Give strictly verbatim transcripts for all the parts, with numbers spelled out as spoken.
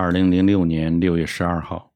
二零零六年六月十二号，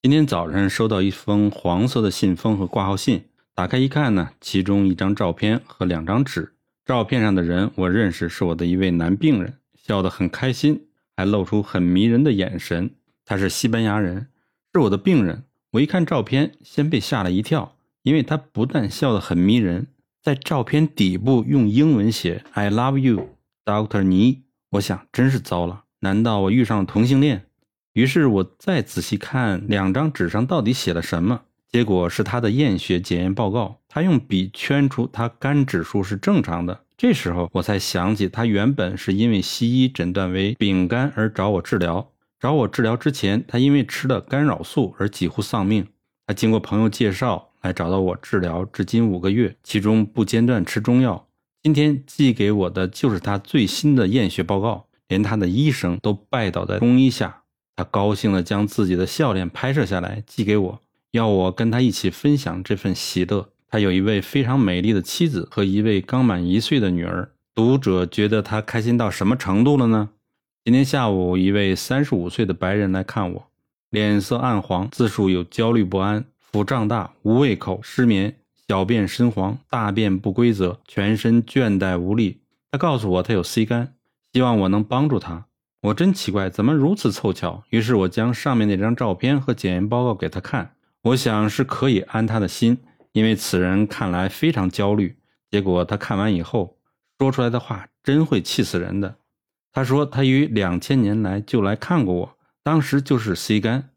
今天早上收到一封黄色的信封和挂号信，打开一看呢，其中一张照片和两张纸。照片上的人我认识，是我的一位男病人，笑得很开心，还露出很迷人的眼神。他是西班牙人，是我的病人。我一看照片，先被吓了一跳，因为他不但笑得很迷人，在照片底部用英文写 I love you, Doctor Nee。 我想真是糟了，难道我遇上了同性恋？于是我再仔细看两张纸上到底写了什么，结果是他的验血检验报告，他用笔圈出他肝指数是正常的。这时候我才想起，他原本是因为西医诊断为丙肝而找我治疗，找我治疗之前，他因为吃了干扰素而几乎丧命。他经过朋友介绍来找到我治疗，至今五个月，其中不间断吃中药。今天寄给我的就是他最新的验血报告，连他的医生都拜倒在中医下。他高兴地将自己的笑脸拍摄下来寄给我，要我跟他一起分享这份喜乐。他有一位非常美丽的妻子和一位刚满一岁的女儿。读者觉得他开心到什么程度了呢？今天下午，一位三十五岁的白人来看我，脸色暗黄，自述有焦虑不安、腹胀大、无胃口、失眠、小便深黄、大便不规则、全身倦怠无力。他告诉我他有 C 肝，希望我能帮助他。我真奇怪，怎么如此凑巧？于是我将上面那张照片和检验报告给他看，我想是可以安他的心，因为此人看来非常焦虑。结果他看完以后说出来的话真会气死人的。他说他于两千年来就来看过我，当时就是 C 肝，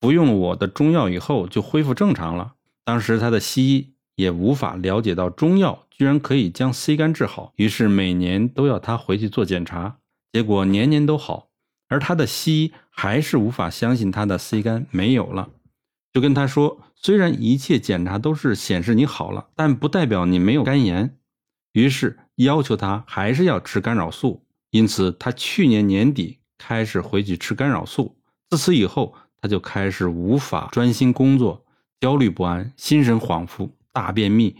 服用了我的中药以后就恢复正常了。当时他的西医也无法了解到中药居然可以将 C 肝治好，于是每年都要他回去做检查，结果年年都好，而他的西医还是无法相信他的 C 肝没有了，就跟他说，虽然一切检查都是显示你好了，但不代表你没有肝炎。于是要求他还是要吃干扰素，因此他去年年底开始回去吃干扰素。自此以后，他就开始无法专心工作，焦虑不安，心神恍惚，大便秘，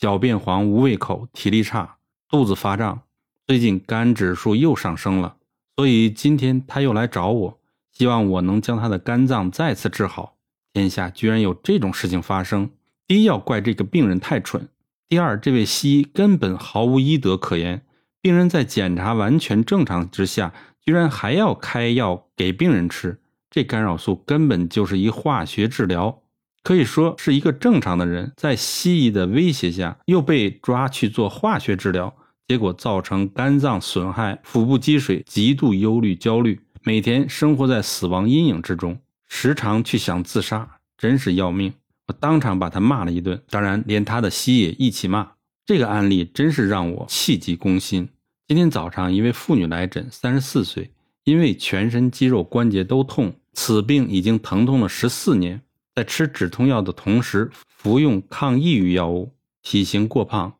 小便黄，无胃口，体力差，肚子发胀，最近肝指数又上升了，所以今天他又来找我，希望我能将他的肝脏再次治好。天下居然有这种事情发生，第一要怪这个病人太蠢，第二这位西医根本毫无医德可言，病人在检查完全正常之下，居然还要开药给病人吃，这干扰素根本就是一化学治疗。可以说是一个正常的人，在西医的威胁下又被抓去做化学治疗，结果造成肝脏损害、腹部积水，极度忧虑焦虑，每天生活在死亡阴影之中，时常去想自杀，真是要命。我当场把他骂了一顿，当然连他的西医也一起骂。这个案例真是让我气急攻心。今天早上一位妇女来诊，三十四岁，因为全身肌肉关节都痛，此病已经疼痛了十四年，在吃止痛药的同时服用抗抑郁药物，体型过胖。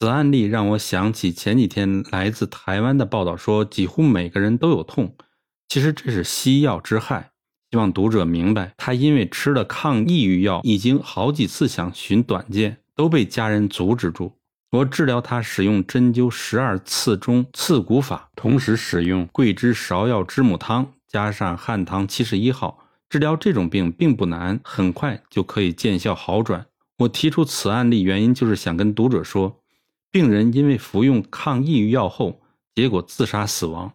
此案例让我想起前几天来自台湾的报道，说几乎每个人都有痛，其实这是西药之害。希望读者明白，他因为吃了抗抑郁药，已经好几次想寻短见，都被家人阻止住。我治疗他使用针灸十二次中刺骨法，同时使用桂枝芍药知母汤加上汉唐七十一号。治疗这种病并不难，很快就可以见效好转。我提出此案例原因，就是想跟读者说，病人因为服用抗抑郁药后，结果自杀死亡，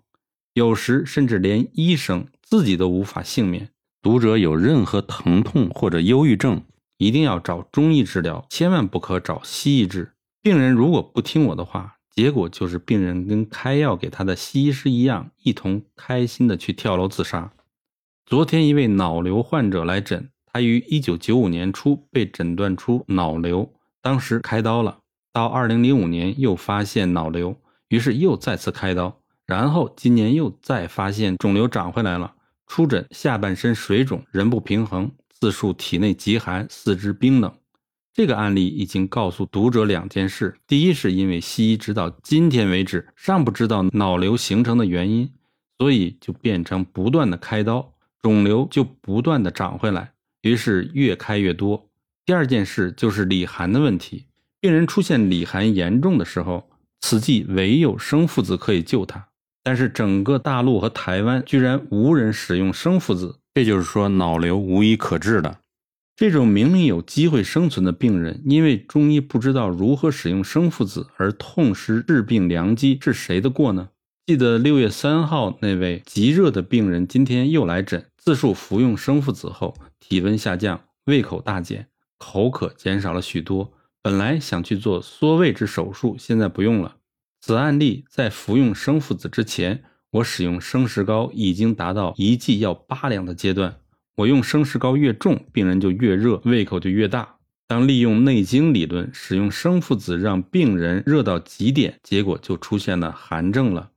有时甚至连医生自己都无法幸免。读者有任何疼痛或者忧郁症，一定要找中医治疗，千万不可找西医治。病人如果不听我的话，结果就是病人跟开药给他的西医师一样，一同开心的去跳楼自杀。昨天一位脑瘤患者来诊，他于一九九五年初被诊断出脑瘤，当时开刀了，到二零零五年又发现脑瘤，于是又再次开刀，然后今年又再发现肿瘤长回来了。出诊下半身水肿，人不平衡，自述体内极寒，四肢冰冷。这个案例已经告诉读者两件事，第一是因为西医直到今天为止尚不知道脑瘤形成的原因，所以就变成不断的开刀，肿瘤就不断的长回来，于是越开越多。第二件事就是里寒的问题，病人出现里寒严重的时候，此即唯有生附子可以救他，但是整个大陆和台湾居然无人使用生附子，这就是说脑瘤无一可治了。这种明明有机会生存的病人，因为中医不知道如何使用生附子而痛失治病良机，是谁的过呢？记得六月三号那位极热的病人今天又来诊，自述服用生附子后体温下降，胃口大减，口渴减少了许多，本来想去做缩胃之手术，现在不用了。此案例在服用生附子之前，我使用生石膏已经达到一剂要八两的阶段。我用生石膏越重，病人就越热，胃口就越大。当利用内经理论使用生附子让病人热到极点，结果就出现了寒症了。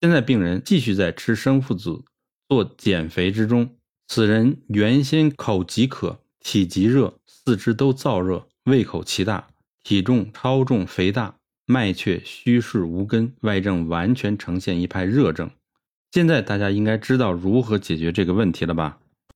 现在病人继续在吃生附子做减肥之中。此人原先口极渴，体极热，四肢都燥热，胃口奇大，体重超重肥大，脉却虚实无根，外症完全呈现一派热症。现在大家应该知道如何解决这个问题了吧？